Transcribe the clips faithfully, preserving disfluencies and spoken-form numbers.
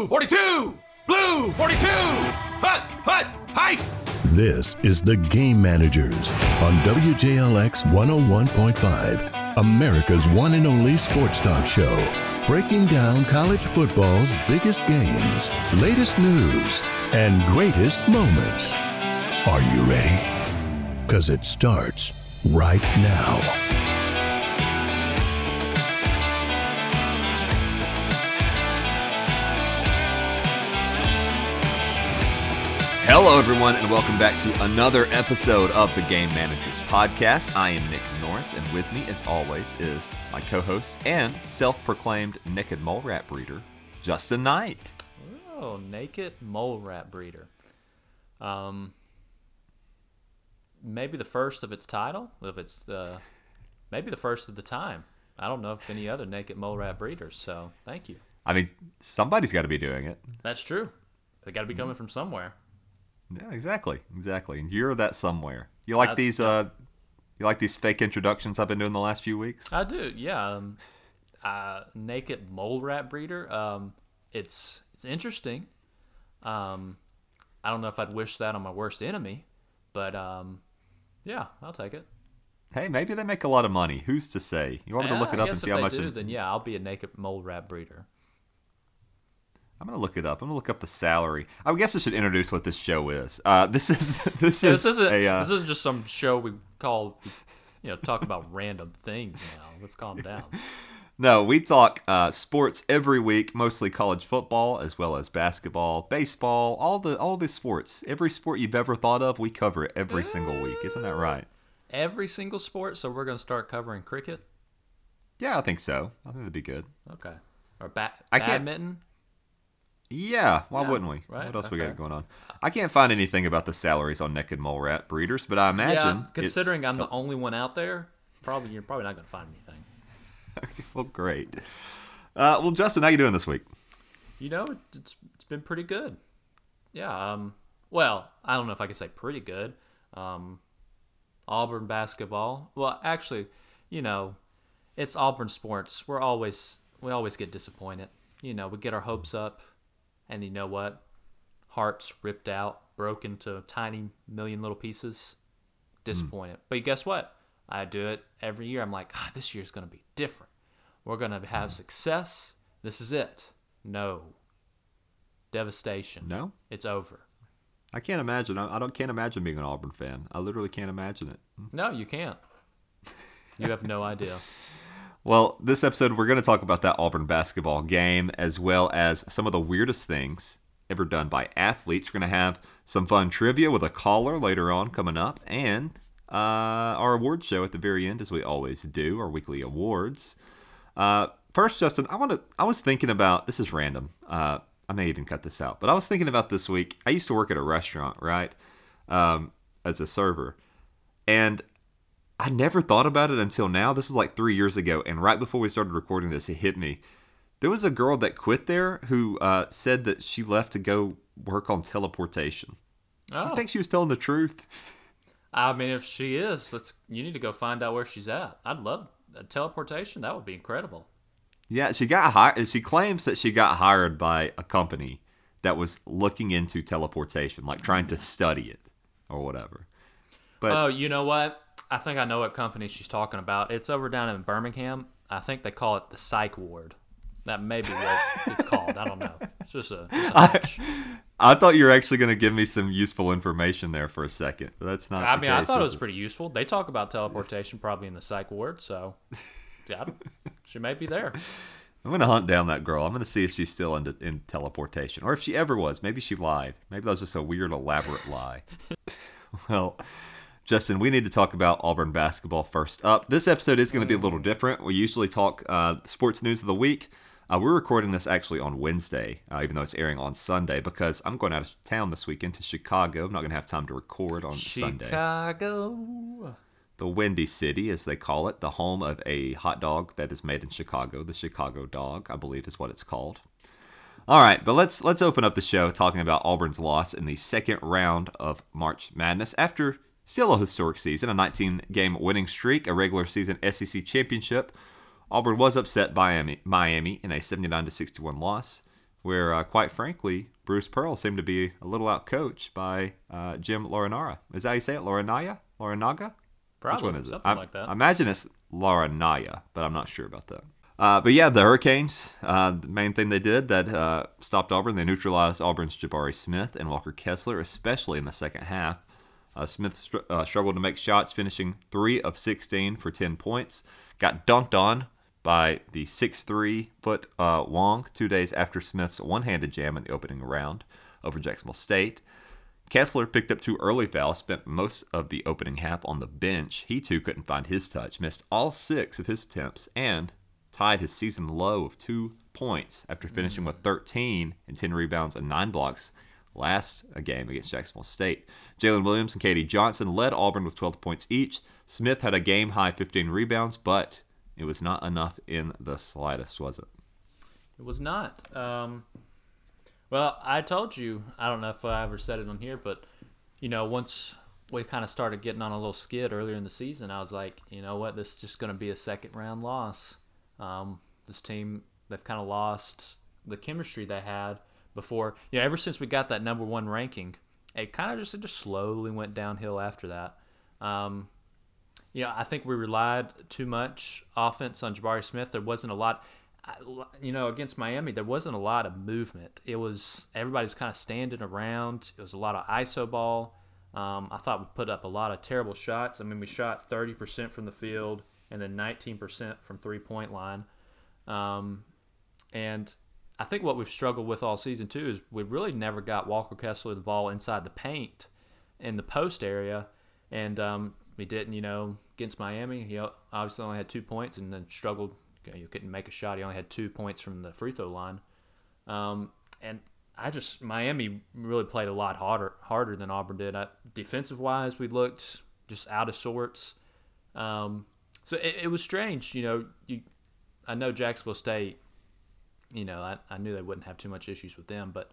Blue forty-two! Blue forty-two! Hut! Hut! Hike! This is The Game Managers on W J L X one oh one point five, America's one and only sports talk show. Breaking down college football's biggest games, latest news, and greatest moments. Are you ready? Because it starts right now. Hello, everyone, and welcome back to another episode of the Game Managers Podcast. I am Nick Norris, and with me, as always, is my co-host and self-proclaimed naked mole rat breeder, Justin Knight. Oh, naked mole rat breeder. Um, maybe the first of its title, if it's the, maybe the first of the time. I don't know of any other naked mole rat breeders, so thank you. I mean, somebody's got to be doing it. That's true. They got to be coming from somewhere. Yeah, exactly, exactly. And you're that somewhere. You like I, these? Uh, you like these fake introductions I've been doing the last few weeks? I do. Yeah. Um, uh, naked mole rat breeder. Um, it's it's interesting. Um, I don't know if I'd wish that on my worst enemy, but um, yeah, I'll take it. Hey, maybe they make a lot of money. Who's to say? You want me to look it up and see how much? If they do, then yeah, I'll be a naked mole rat breeder. I'm gonna look it up. I'm gonna look up the salary. I guess I should introduce what this show is. Uh, this is this yeah, is this isn't, a, uh, this isn't just some show we call, you know, talk about random things. Now let's calm down. No, we talk uh, sports every week, mostly college football as well as basketball, baseball, all the all the sports. Every sport you've ever thought of, we cover it every single week. Isn't that right? Every single sport. So we're gonna start covering cricket. Yeah, I think so. I think that'd be good. Okay. Or ba- badminton. Yeah, why yeah, wouldn't we? Right? What else okay. we got going on? I can't find anything about the salaries on naked mole rat breeders, but I imagine yeah, considering I'm the only one out there, probably you're probably not going to find anything. Okay, well, great. Uh, well, Justin, how you doing this week? You know, it's it's been pretty good. Yeah. Um, well, I don't know if I can say pretty good. Um, Auburn basketball. Well, actually, you know, it's Auburn sports. We're always we always get disappointed. You know, we get our hopes up. And you know what? Hearts ripped out, broken to tiny million little pieces. Disappointed. Mm. But guess what? I do it every year. I'm like, God, this year's going to be different. We're going to have mm. success. This is it. No. Devastation. No? It's over. I can't imagine. I don't. can't imagine being an Auburn fan. I literally can't imagine it. No, you can't. You have no idea. Well, this episode, we're going to talk about that Auburn basketball game as well as some of the weirdest things ever done by athletes. We're going to have some fun trivia with a caller later on coming up and uh, our awards show at the very end, as we always do, our weekly awards. Uh, first, Justin, I want to. I was thinking about, this is random, uh, I may even cut this out, but I was thinking about this week. I used to work at a restaurant, right, um, as a server, and I never thought about it until now. This was like three years ago, and right before we started recording this, it hit me. There was a girl that quit there who uh, said that she left to go work on teleportation. Oh. I think she was telling the truth. I mean, if she is, let's. You need to go find out where she's at. I'd love a teleportation. That would be incredible. Yeah, she got hired. She claims that she got hired by a company that was looking into teleportation, like trying to study it or whatever. But oh, you know what? I think I know what company she's talking about. It's over down in Birmingham. I think they call it the psych ward. That may be what it's called. I don't know. It's just a, it's a I, I thought you were actually going to give me some useful information there for a second. But that's not I the mean, case, I thought it was pretty useful. They talk about teleportation probably in the psych ward, so yeah, she may be there. I'm going to hunt down that girl. I'm going to see if she's still in, in teleportation or if she ever was. Maybe she lied. Maybe that was just a weird, elaborate lie. Well... Justin, we need to talk about Auburn basketball first up. This episode is going to be a little different. We usually talk uh, sports news of the week. Uh, we're recording this actually on Wednesday, uh, even though it's airing on Sunday, because I'm going out of town this weekend to Chicago. I'm not going to have time to record on Sunday. Chicago. The Windy City, as they call it, the home of a hot dog that is made in Chicago. The Chicago dog, I believe, is what it's called. All right, but let's let's open up the show talking about Auburn's loss in the second round of March Madness after... Still a historic season, a nineteen-game winning streak, a regular season S E C championship. Auburn was upset by Miami in a seventy-nine to sixty-one loss. where, uh, quite frankly, Bruce Pearl seemed to be a little outcoached by uh, Jim Larrañaga. Is that how you say it? Larrañaga? Larrañaga? Probably. Which one is something it? I, like that. I imagine it's Larrañaga, but I'm not sure about that. Uh, but yeah, the Hurricanes, uh, the main thing they did that uh, stopped Auburn, they neutralized Auburn's Jabari Smith and Walker Kessler, especially in the second half. Uh, Smith str- uh, struggled to make shots, finishing three of sixteen for ten points. Got dunked on by the six three foot uh, Wong two days after Smith's one-handed jam in the opening round over Jacksonville State. Kessler picked up two early fouls, spent most of the opening half on the bench. He, too, couldn't find his touch, missed all six of his attempts, and tied his season low of two points after finishing with thirteen and ten rebounds and nine blocks last game against Jacksonville State. Jalen Williams and Katie Johnson led Auburn with twelve points each. Smith had a game-high fifteen rebounds, but it was not enough in the slightest, was it? It was not. Um, well, I told you, I don't know if I ever said it on here, but, you know, once we kind of started getting on a little skid earlier in the season, I was like, you know what, this is just going to be a second-round loss. Um, this team, they've kind of lost the chemistry they had before. You know, ever since we got that number one ranking, it kind of just it just slowly went downhill after that. Um, you know, I think we relied too much offense on Jabari Smith. There wasn't a lot, you know, against Miami, there wasn't a lot of movement. It was, everybody was kind of standing around. It was a lot of iso ball. Um, I thought we put up a lot of terrible shots. I mean, we shot thirty percent from the field, and then nineteen percent from three-point line. Um, and I think what we've struggled with all season, too, is we really never got Walker Kessler the ball inside the paint in the post area. And um, we didn't, you know, against Miami. He obviously only had two points and then struggled. You couldn't make a shot. He only had two points from the free throw line. Um, and I just – Miami really played a lot harder, harder than Auburn did. I, defensive-wise, we looked just out of sorts. Um So it, it was strange, you know. You, I know Jacksonville State, you know, I, I knew they wouldn't have too much issues with them, but,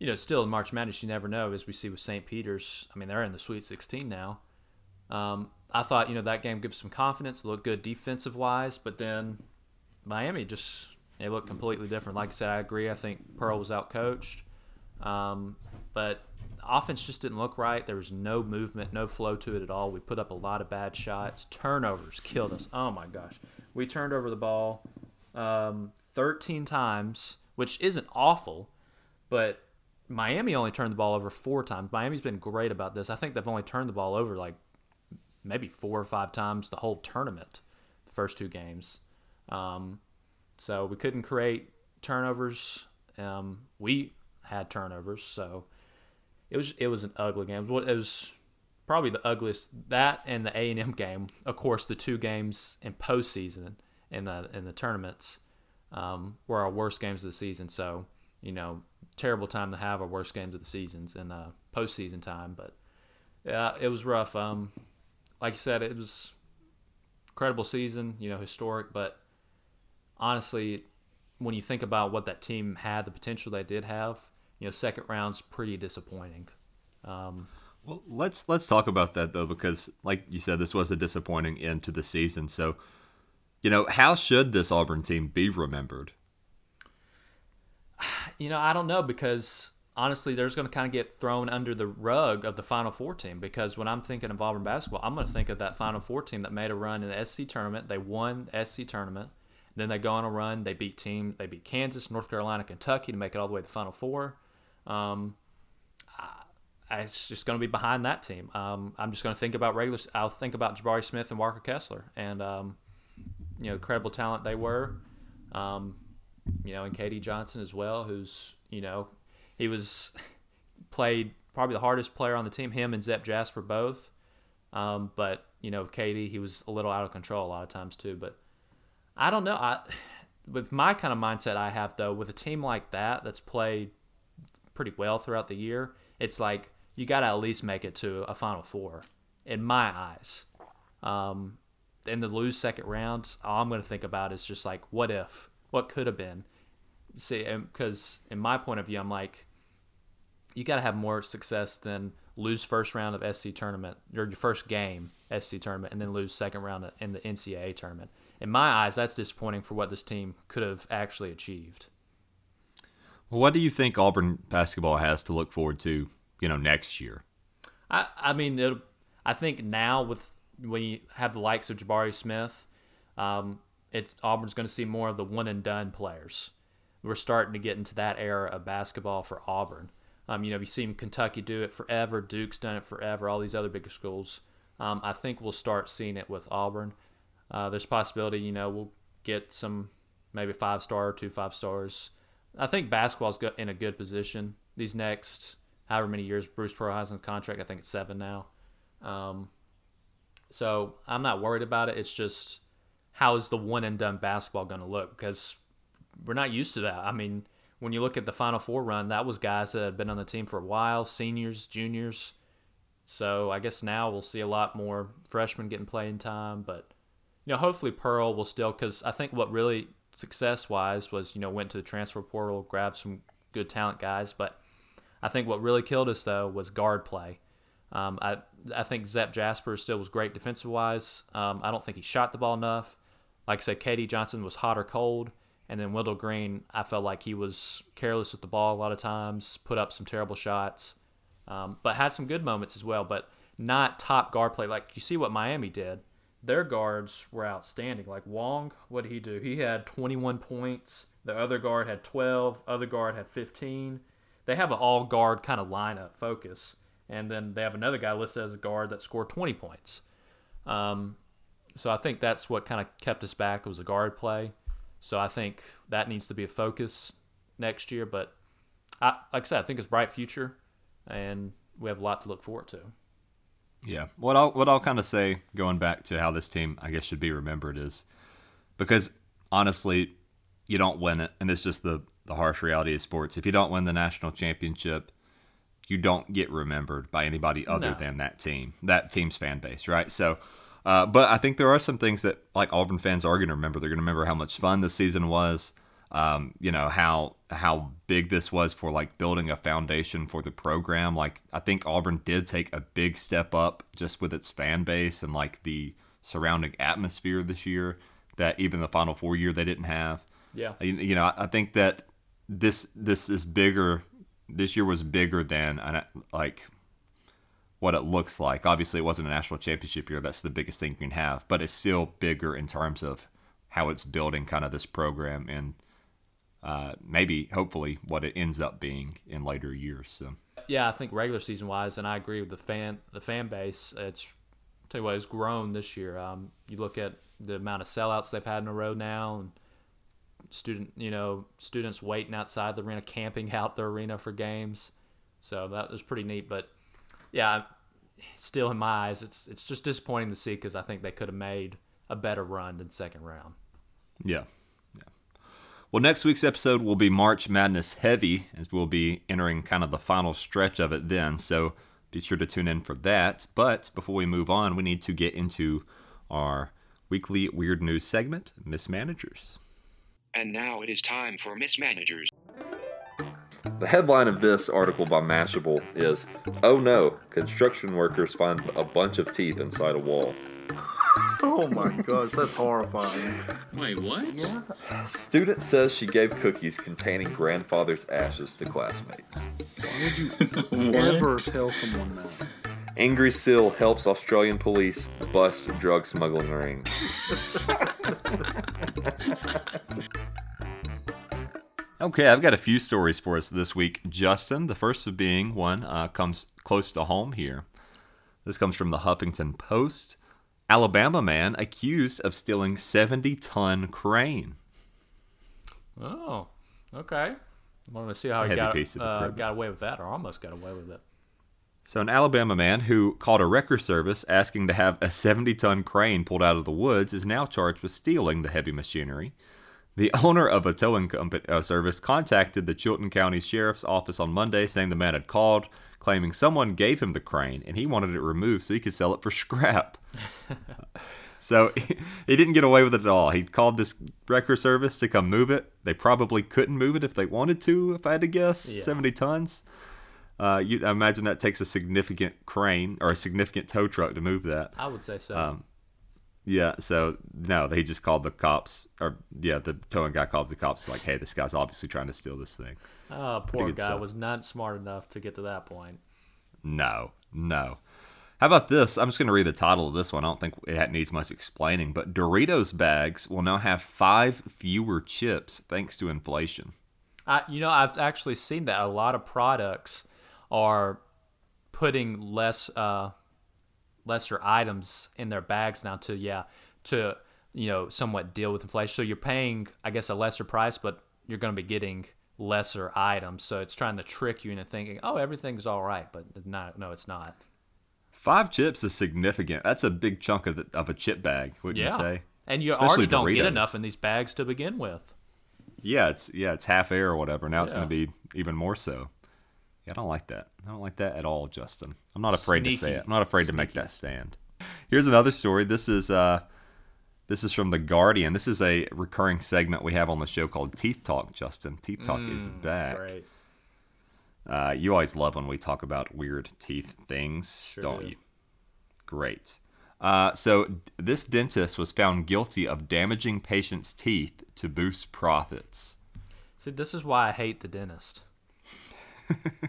you know, still in March Madness, you never know, as we see with Saint Peter's. I mean, they're in the Sweet sixteen now. Um, I thought, you know, that game gives some confidence, looked good defensive-wise, but then Miami just, they looked completely different. Like I said, I agree. I think Pearl was outcoached, um, but offense just didn't look right. There was no movement, no flow to it at all. We put up a lot of bad shots. Turnovers killed us. Oh, my gosh. We turned over the ball um, thirteen times, which isn't awful, but Miami only turned the ball over four times. Miami's been great about this. I think they've only turned the ball over like maybe four or five times the whole tournament, the first two games. Um, so we couldn't create turnovers. Um, we had turnovers, so... It was it was an ugly game. It was probably the ugliest, that and the A and M game. Of course, the two games in postseason in the in the tournaments um, were our worst games of the season. So, you know, terrible time to have our worst games of the seasons in uh, postseason time. But yeah, it was rough. Um, like you said, it was incredible season. You know, historic. But honestly, when you think about what that team had, the potential they did have. You know, second round's pretty disappointing. Um, well, let's let's talk about that though, because like you said, this was a disappointing end to the season. So, you know, how should this Auburn team be remembered? You know, I don't know, because honestly, there's going to kind of get thrown under the rug of the Final Four team. Because when I'm thinking of Auburn basketball, I'm going to think of that Final Four team that made a run in the S C tournament. They won the S C tournament. Then they go on a run. They beat team. They beat Kansas, North Carolina, Kentucky to make it all the way to the Final Four. Um, I, it's just going to be behind that team. Um, I'm just going to think about regular. I'll think about Jabari Smith and Walker Kessler, and um, you know, incredible talent they were. Um, you know, and Katie Johnson as well, who's you know, he was played probably the hardest player on the team. Him and Zep Jasper both, um, but you know, Katie, he was a little out of control a lot of times too. But I don't know. I, with my kind of mindset I have though, with a team like that that's played pretty well throughout the year, it's like you got to at least make it to a Final Four, in my eyes. Um, and the lose second rounds, all I'm going to think about is just like, what if, what could have been. See, because in my point of view, I'm like, you got to have more success than lose first round of S C tournament, or your first game S C tournament, and then lose second round in the N C A A tournament. In my eyes, that's disappointing for what this team could have actually achieved. What do you think Auburn basketball has to look forward to, you know, next year? I, I mean, it'll, I think now with when you have the likes of Jabari Smith, um, it's Auburn's going to see more of the one-and-done players. We're starting to get into that era of basketball for Auburn. Um, you know, we've seen Kentucky do it forever. Duke's done it forever. All these other bigger schools. Um, I think we'll start seeing it with Auburn. Uh, there's possibility, you know, we'll get some maybe five-star or two five-stars. I think basketball's in a good position these next however many years. Bruce Pearl has his contract. I think it's seven now. Um, so I'm not worried about it. It's just how is the one-and-done basketball going to look? Because we're not used to that. I mean, when you look at the Final Four run, that was guys that had been on the team for a while, seniors, juniors. So I guess now we'll see a lot more freshmen getting playing time. But, you know, hopefully Pearl will still, because I think what really success-wise was, you know, went to the transfer portal, grabbed some good talent guys. But I think what really killed us, though, was guard play. Um, I I think Zep Jasper still was great defensive-wise. Um, I don't think he shot the ball enough. Like I said, Katie Johnson was hot or cold. And then Wendell Green, I felt like he was careless with the ball a lot of times, put up some terrible shots, um, but had some good moments as well, but not top guard play. Like, you see what Miami did. Their guards were outstanding. Like, Wong, what did he do? He had twenty-one points. The other guard had twelve. Other guard had fifteen. They have an all-guard kind of lineup focus. And then they have another guy listed as a guard that scored twenty points. Um, so I think that's what kind of kept us back. It was a guard play. So I think that needs to be a focus next year. But I, like I said, I think it's a bright future, and we have a lot to look forward to. Yeah. What I'll, what I'll kind of say, going back to how this team, I guess, should be remembered is because, honestly, you don't win it, and it's just the, the harsh reality of sports. If you don't win the national championship, you don't get remembered by anybody other no. than that team, that team's fan base, right? So – Uh, but I think there are some things that, like, Auburn fans are going to remember. They're going to remember how much fun this season was, um, you know, how how big this was for, like, building a foundation for the program. Like, I think Auburn did take a big step up just with its fan base and, like, the surrounding atmosphere this year that even the Final Four year they didn't have. Yeah. You, you know, I think that this this is bigger. This year was bigger than, like, what it looks like. Obviously, it wasn't a national championship year. That's the biggest thing you can have, but it's still bigger in terms of how it's building kind of this program and uh, maybe, hopefully, what it ends up being in later years. So, yeah, I think regular season wise, and I agree with the fan the fan base. It's I'll tell you what, it's grown this year. Um, you look at the amount of sellouts they've had in a row now, and student you know students waiting outside the arena, camping out the arena for games. So that was pretty neat, but. Yeah, still in my eyes, it's it's just disappointing to see because I think they could have made a better run than second round. Yeah. yeah. Well, next week's episode will be March Madness heavy as we'll be entering kind of the final stretch of it then, so be sure to tune in for that. But before we move on, we need to get into our weekly Weird News segment, Mismanagers. And now it is time for Mismanagers. The headline of this article by Mashable is, "Oh no, construction workers find a bunch of teeth inside a wall." Oh my gosh, that's horrifying. Wait, what? Yeah. Student says she gave cookies containing grandfather's ashes to classmates. Why would you ever tell someone that? Angry seal helps Australian police bust drug smuggling ring. Okay, I've got a few stories for us this week, Justin. The first of being one uh, comes close to home here. This comes from the Huffington Post. Alabama man accused of stealing seventy-ton crane. Oh, okay. I wanted to see how he got, uh, got away with that, or almost got away with it. So an Alabama man who called a wrecker service asking to have a seventy-ton crane pulled out of the woods is now charged with stealing the heavy machinery. The owner of a towing company, uh, service contacted the Chilton County Sheriff's Office on Monday saying the man had called, claiming someone gave him the crane and he wanted it removed so he could sell it for scrap. So he, he didn't get away with it at all. He called this wrecker service to come move it. They probably couldn't move it if they wanted to, if I had to guess, yeah. seventy tons. Uh, you, I imagine that takes a significant crane or a significant tow truck to move that. I would say so. Um, Yeah, so no, they just called the cops, or yeah, the towing guy called the cops like, hey, this guy's obviously trying to steal this thing. Oh, poor guy stuff. Was not smart enough to get to that point. No, no. How about this? I'm just going to read the title of this one. I don't think it needs much explaining, but Doritos bags will now have five fewer chips thanks to inflation. I, you know, I've actually seen that. A lot of products are putting less uh, lesser items in their bags now to, yeah, to, you know, somewhat deal with inflation. So you're paying, I guess, a lesser price, but you're going to be getting lesser items. So it's trying to trick you into thinking, oh, everything's all right, but not, no, it's not. Five chips is significant. That's a big chunk of, the, of a chip bag, wouldn't yeah. you say? And you Especially already don't Doritos. Get enough in these bags to begin with. Yeah, it's yeah, it's half air or whatever. Now yeah. it's going to be even more so. Yeah, I don't like that. I don't like that at all, Justin. I'm not afraid Sneaky. to say it. I'm not afraid Sneaky. to make that stand. Here's another story. This is uh, this is from The Guardian. This is a recurring segment we have on the show called Teeth Talk, Justin. Teeth Talk mm, is back. Great. Uh, you always love when we talk about weird teeth things, sure don't do. you? Great. Uh, so this dentist was found guilty of damaging patients' teeth to boost profits. See, this is why I hate the dentist.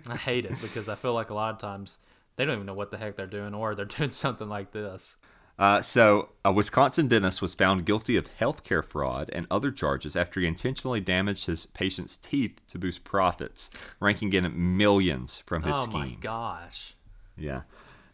I hate it because I feel like a lot of times they don't even know what the heck they're doing, or they're doing something like this. Uh, so a Wisconsin dentist was found guilty of healthcare fraud and other charges after he intentionally damaged his patient's teeth to boost profits, ranking in millions from his oh scheme. Oh my gosh. Yeah.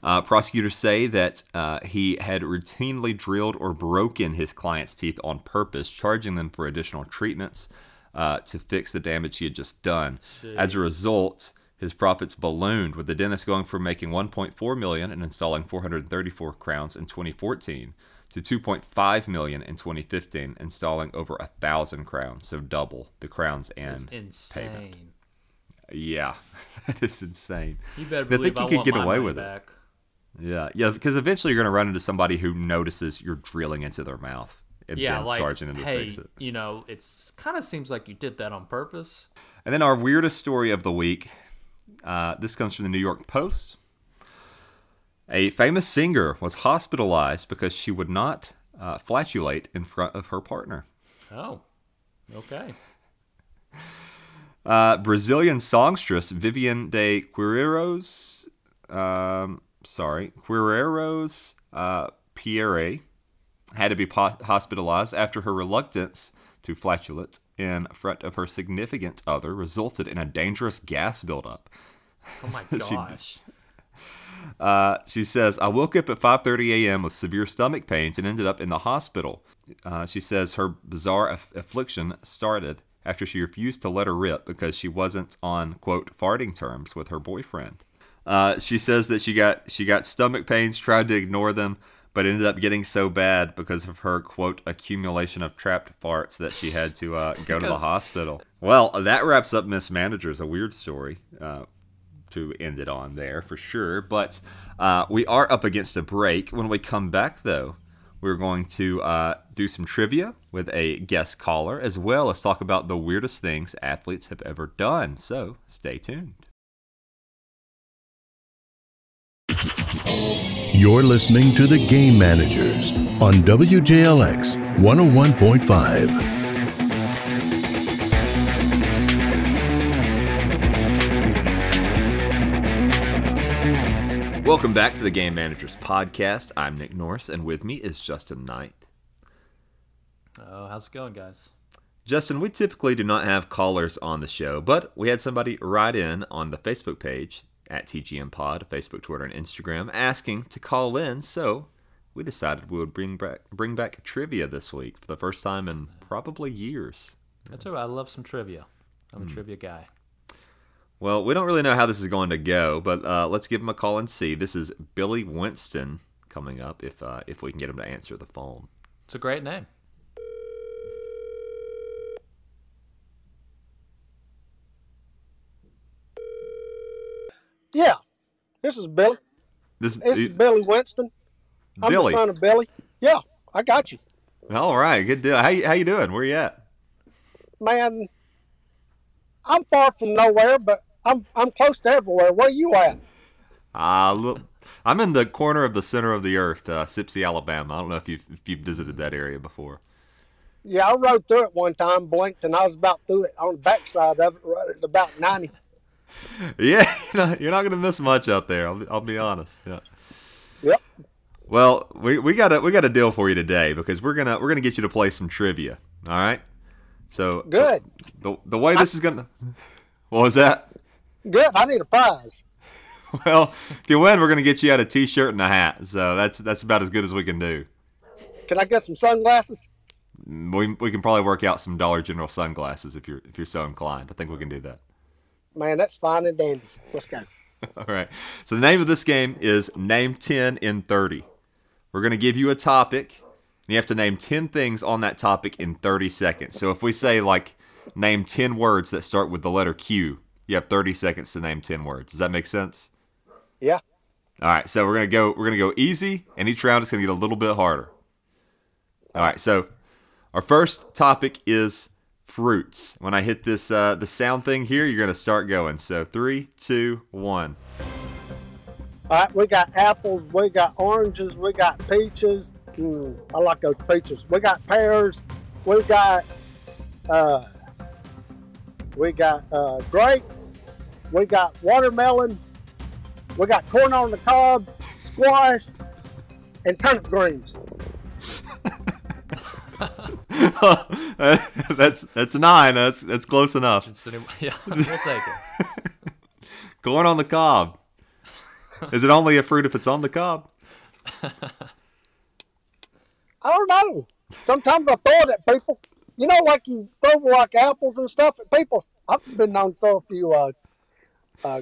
Uh, prosecutors say that uh, he had routinely drilled or broken his client's teeth on purpose, charging them for additional treatments uh, to fix the damage he had just done. Jeez. As a result, his profits ballooned, with the dentist going from making one point four million dollars and installing four hundred thirty-four crowns in twenty fourteen to two point five million dollars in twenty fifteen, installing over one thousand crowns, so double the crowns and payment. Yeah, that is insane. You better believe I think you could get away with it. Yeah, yeah, because eventually you're going to run into somebody who notices you're drilling into their mouth and yeah, then like, charging them to hey, fix it. You know, it kind of seems like you did that on purpose. And then our weirdest story of the week. Uh, this comes from the New York Post. A famous singer was hospitalized because she would not uh, flatulate in front of her partner. Oh, okay. Uh, Brazilian songstress Vivian de Quiroz, um, sorry, Quiroz uh, Pierre had to be po- hospitalized after her reluctance to flatulate in front of her significant other resulted in a dangerous gas buildup. Oh my gosh. she, uh, she says, I woke up at five thirty a.m. with severe stomach pains and ended up in the hospital. Uh, she says her bizarre aff- affliction started after she refused to let her rip because she wasn't on, quote, farting terms with her boyfriend. Uh, she says that she got she got stomach pains, tried to ignore them, but it ended up getting so bad because of her, quote, accumulation of trapped farts that she had to uh, go to the hospital. Well, that wraps up Mismanagers, a weird story uh, to end it on there for sure. But uh, we are up against a break. When we come back, though, we're going to uh, do some trivia with a guest caller, as well as talk about the weirdest things athletes have ever done. So stay tuned. You're listening to The Game Managers on W J L X one oh one point five. Welcome back to The Game Managers podcast. I'm Nick Norris, and with me is Justin Knight. Oh, how's it going, guys? Justin, we typically do not have callers on the show, but we had somebody write in on the Facebook page at T G M Pod, Facebook, Twitter, and Instagram, asking to call in, so we decided we would bring back bring back trivia this week for the first time in probably years. That's all right. I love some trivia. I'm mm. a trivia guy. Well, we don't really know how this is going to go, but uh, let's give him a call and see. This is Billy Winston coming up, if uh, if we can get him to answer the phone. It's a great name. Yeah, this is Billy. This, this is Billy Winston. I'm Billy. the son of Billy. Yeah, I got you. All right, good deal. How how you doing? Where you at? Man, I'm far from nowhere, but I'm I'm close to everywhere. Where you at? Ah, uh, look, I'm in the corner of the center of the earth, uh, Sipsey, Alabama. I don't know if you've, if you've visited that area before. Yeah, I rode through it one time, blinked, and I was about through it on the backside of it, right at about ninety. Yeah, you're not going to miss much out there. I'll, I'll be honest. Yeah. Yep. Well, we, we got a we got a deal for you today because we're gonna we're gonna get you to play some trivia. All right. So good. The the, the way this I, is gonna. What was that? Good. I need a prize. Well, if you win, we're gonna get you out a T-shirt and a hat. So that's that's about as good as we can do. Can I get some sunglasses? We we can probably work out some Dollar General sunglasses if you're if you're so inclined. I think we can do that. Man, that's fine and dandy. Let's go. All right. So the name of this game is Name ten in thirty. We're going to give you a topic, and you have to name ten things on that topic in thirty seconds. So if we say, like, name ten words that start with the letter Q, you have thirty seconds to name ten words. Does that make sense? Yeah. All right. So we're going to go we're going to go easy, and each round it's going to get a little bit harder. All right. So our first topic is fruits. When I hit this uh, the sound thing here, you're going to start going. So three, two, one. All right, we got apples, we got oranges, we got peaches. Mm, I like those peaches. We got pears, we got uh, we got uh, grapes, we got watermelon, we got corn on the cob, squash, and turnip greens. that's that's nine. That's that's close enough. Yeah, we'll take it. Corn on the cob. Is it only a fruit if it's on the cob? I don't know. Sometimes I throw it at people. You know, like you throw like apples and stuff at people. I've been known to throw a few uh, uh,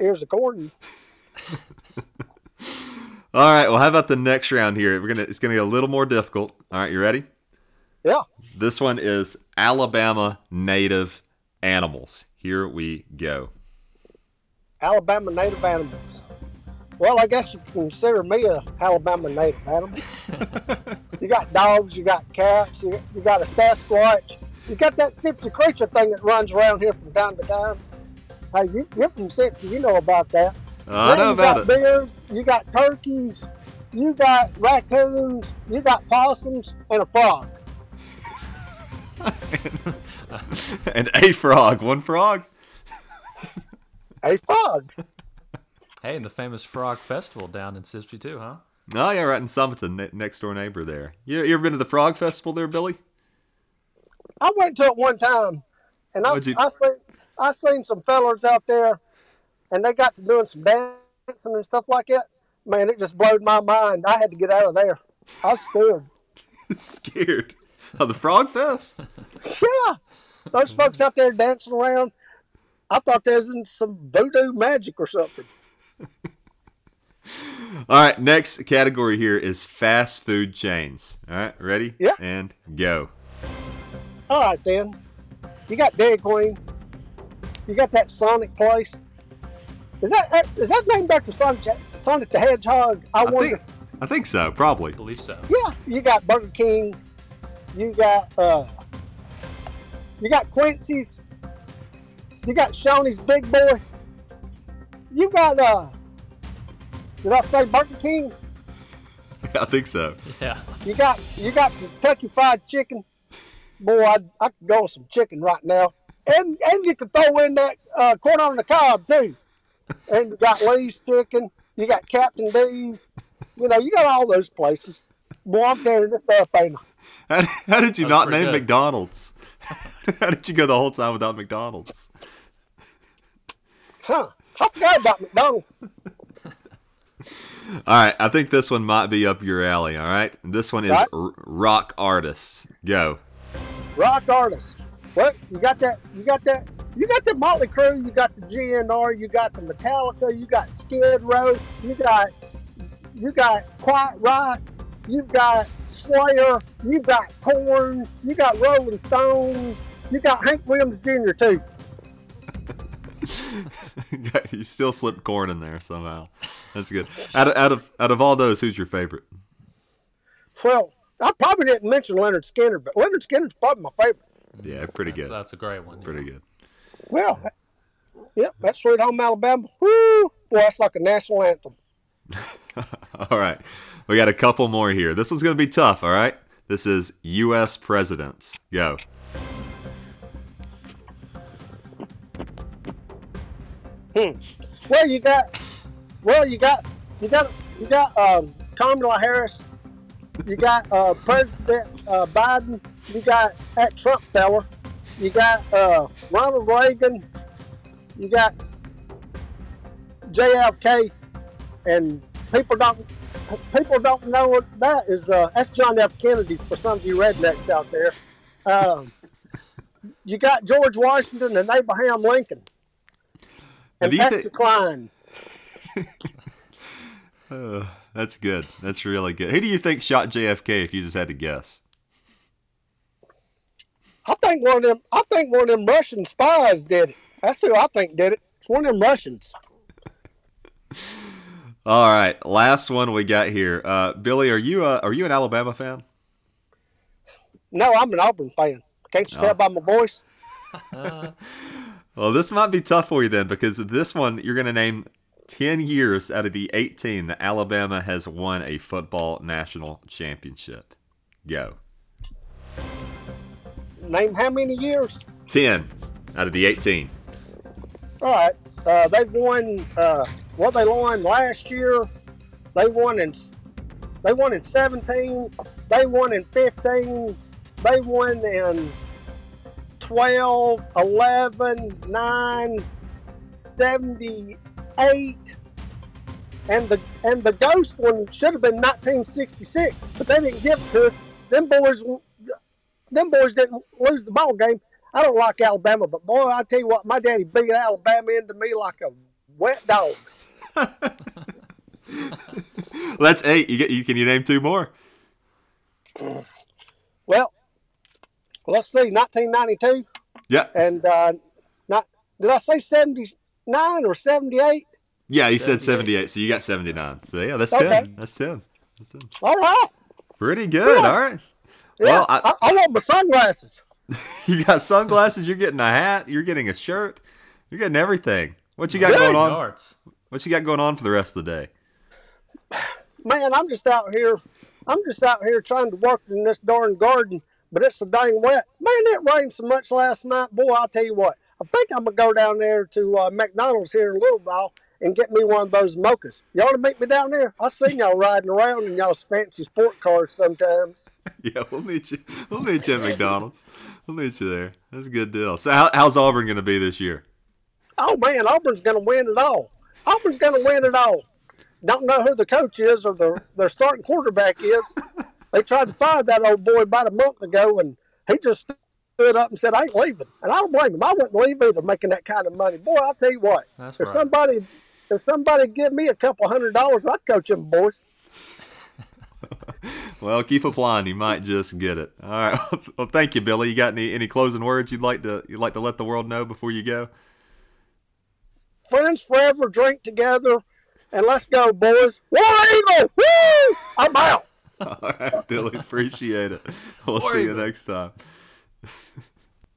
ears of corn. All right, well, how about the next round here? We're gonna it's gonna get a little more difficult. All right, you ready? Yeah. This one is Alabama native animals. Here we go. Alabama native animals. Well, I guess you consider me an Alabama native animal. You got dogs, you got cats, you, you got a Sasquatch. You got that Sipsey creature thing that runs around here from time to time. Hey, you, you're from Sipsey, you know about that. I know about it. You got bears, you got turkeys, you got raccoons, you got possums, and a frog. And a frog. One frog? A frog. Hey, and the famous Frog Festival down in Sipsey too, huh? Oh, yeah, right in Summerton, next door neighbor there. You, you ever been to the Frog Festival there, Billy? I went to it one time, and I, you... I, seen, I seen some fellas out there. And they got to doing some dancing and stuff like that. Man, it just blowed my mind. I had to get out of there. I was scared. Scared? Of the Frog Fest? Yeah. Those folks out there dancing around, I thought they was in some voodoo magic or something. All right, next category here is fast food chains. All right, ready? Yeah. And go. All right, then. You got Dairy Queen. You got that Sonic place. Is that is that named after Sonic, Sonic the Hedgehog? I, I wonder. Think, I think so, probably. I believe so. Yeah, you got Burger King, you got uh, you got Quincy's, you got Shawnee's Big Boy, you got uh, did I say Burger King? I think so. Yeah. You got you got Kentucky Fried Chicken. Boy, I I could go with some chicken right now, and and you could throw in that uh, corn on the cob too. And you got Lee's Chicken, you got Captain D's, you know, you got all those places. Boy, I'm tearing this stuff out. How, how did you That's not name good. McDonald's? How did you go the whole time without McDonald's? Huh, I forgot about McDonald's. All right, I think this one might be up your alley, all right? This one is right? r- rock artists. Go. Rock artists. What? You got that, you got that. You got the Motley Crue, you got the G N R, you got the Metallica, you got Skid Row, you got you got Quiet Riot, you got Slayer, you got Korn, you got Rolling Stones, you got Hank Williams Junior too. You still slipped Korn in there somehow. That's good. Out of out of out of all those, who's your favorite? Well, I probably didn't mention Leonard Skinner, but Leonard Skinner's probably my favorite. Yeah, pretty good. That's, that's a great one. Pretty yeah. good. Well, yep, that's Sweet Home Alabama. Woo! Boy, that's like a national anthem. All right. We got a couple more here. This one's going to be tough, all right? This is U S presidents. Go. Hmm. Well, you got, well, you got, you got, you got um, Kamala Harris. You got uh, President uh, Biden. You got that Trump fella. You got uh, Ronald Reagan. You got J F K, and people don't. People don't know what that is. Uh, that's John F. Kennedy for some of you rednecks out there. Um, you got George Washington and Abraham Lincoln. And Patsy th- Cline. uh, that's good. That's really good. Who do you think shot J F K if you just had to guess? I think one of them I think one of them Russian spies did it. That's who I think did it. It's one of them Russians. All right, last one we got here. Uh, Billy, are you a, are you an Alabama fan? No, I'm an Auburn fan. Can't you tell oh. by my voice? Well, this might be tough for you then, because this one you're going to name ten years out of the eighteen that Alabama has won a football national championship. Go. Name how many years? ten out of the eighteen. All right. Uh, they've won. Uh, what they won last year, they won in. They won in seventeen. They won in fifteen. They won in twelve, eleven, nine, seventy-eight, and the and the ghost one should have been nineteen sixty-six, but they didn't give it to us. Them boys, them boys didn't lose the ball game. I don't like Alabama, but boy, I tell you what, my daddy beat Alabama into me like a wet dog. Well, that's eight. You get. You, can you name two more? Well, let's see. nineteen ninety-two. Yeah. And uh, not did I say seventy-nine or seventy-eight? Yeah, you said seventy-eight. So you got seventy-nine. So yeah, that's okay. ten. That's ten. That's ten. All right. Pretty good. Yeah. All right. Yeah. Well, I, I, I want my sunglasses. You got sunglasses, you're getting a hat, you're getting a shirt, you're getting everything. What you got really? going on? What you got going on for the rest of the day? Man, I'm just out here. I'm just out here trying to work in this darn garden, but it's so dang wet. Man, it rained so much last night. Boy, I'll tell you what. I think I'm going to go down there to uh, McDonald's here in a little while and get me one of those mochas. Y'all want to meet me down there? I seen y'all riding around in y'all's fancy sport cars sometimes. Yeah, we'll meet you. We'll meet you at McDonald's. We'll meet you there. That's a good deal. So, how, how's Auburn going to be this year? Oh man, Auburn's going to win it all. Auburn's going to win it all. Don't know who the coach is or the, their starting quarterback is. They tried to fire that old boy about a month ago, and he just stood up and said, "I ain't leaving." And I don't blame him. I wouldn't leave either, making that kind of money. Boy, I'll tell you what. That's if right. somebody. If somebody give me a couple hundred dollars, I'd coach them boys. Well, keep applying. You might just get it. All right. Well, thank you, Billy. You got any, any closing words you'd like to you'd like to let the world know before you go? Friends forever, drink together, and let's go, boys. War Eagle! Woo! I'm out. All right, Billy. Appreciate it. We'll War see Eagle. You next time.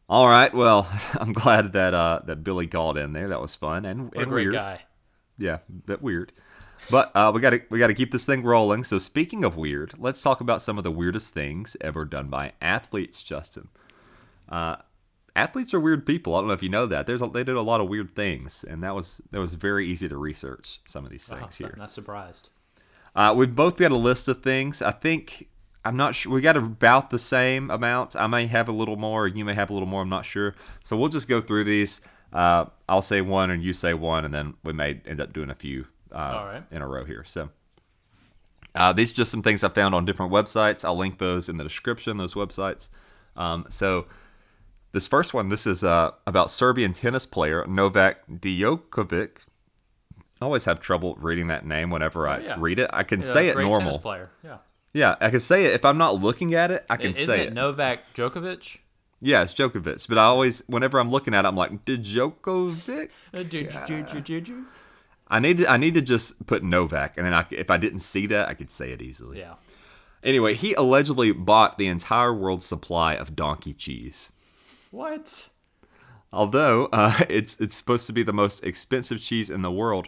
All right. Well, I'm glad that uh, that Billy called in there. That was fun and, and weird. Guy. Yeah, bit weird, but uh, we gotta we gotta keep this thing rolling. So speaking of weird, let's talk about some of the weirdest things ever done by athletes, Justin. Uh, athletes are weird people. I don't know if you know that. There's a, they did a lot of weird things, and that was that was very easy to research some of these things uh-huh, here. Not surprised. Uh, we've both got a list of things. I think I'm not sure. We got about the same amount. I may have a little more. You may have a little more. I'm not sure. So we'll just go through these. Uh, I'll say one and you say one, and then we may end up doing a few uh, All right. in a row here. So uh, these are just some things I found on different websites. I'll link those in the description, those websites. Um, so this first one, this is uh, about Serbian tennis player Novak Djokovic. I always have trouble reading that name whenever I oh, yeah. read it. I can yeah, say it normal. Tennis player. Yeah. yeah, I can say it. If I'm not looking at it, I can Isn't say it. Isn't it Novak Djokovic? Yeah, it's Djokovic, but I always, whenever I'm looking at it, I'm like, Djokovic? Yeah. I need to, I need to just put Novak, and then I, if I didn't see that, I could say it easily. Yeah. Anyway, he allegedly bought the entire world's supply of donkey cheese. What? Although uh, it's it's supposed to be the most expensive cheese in the world,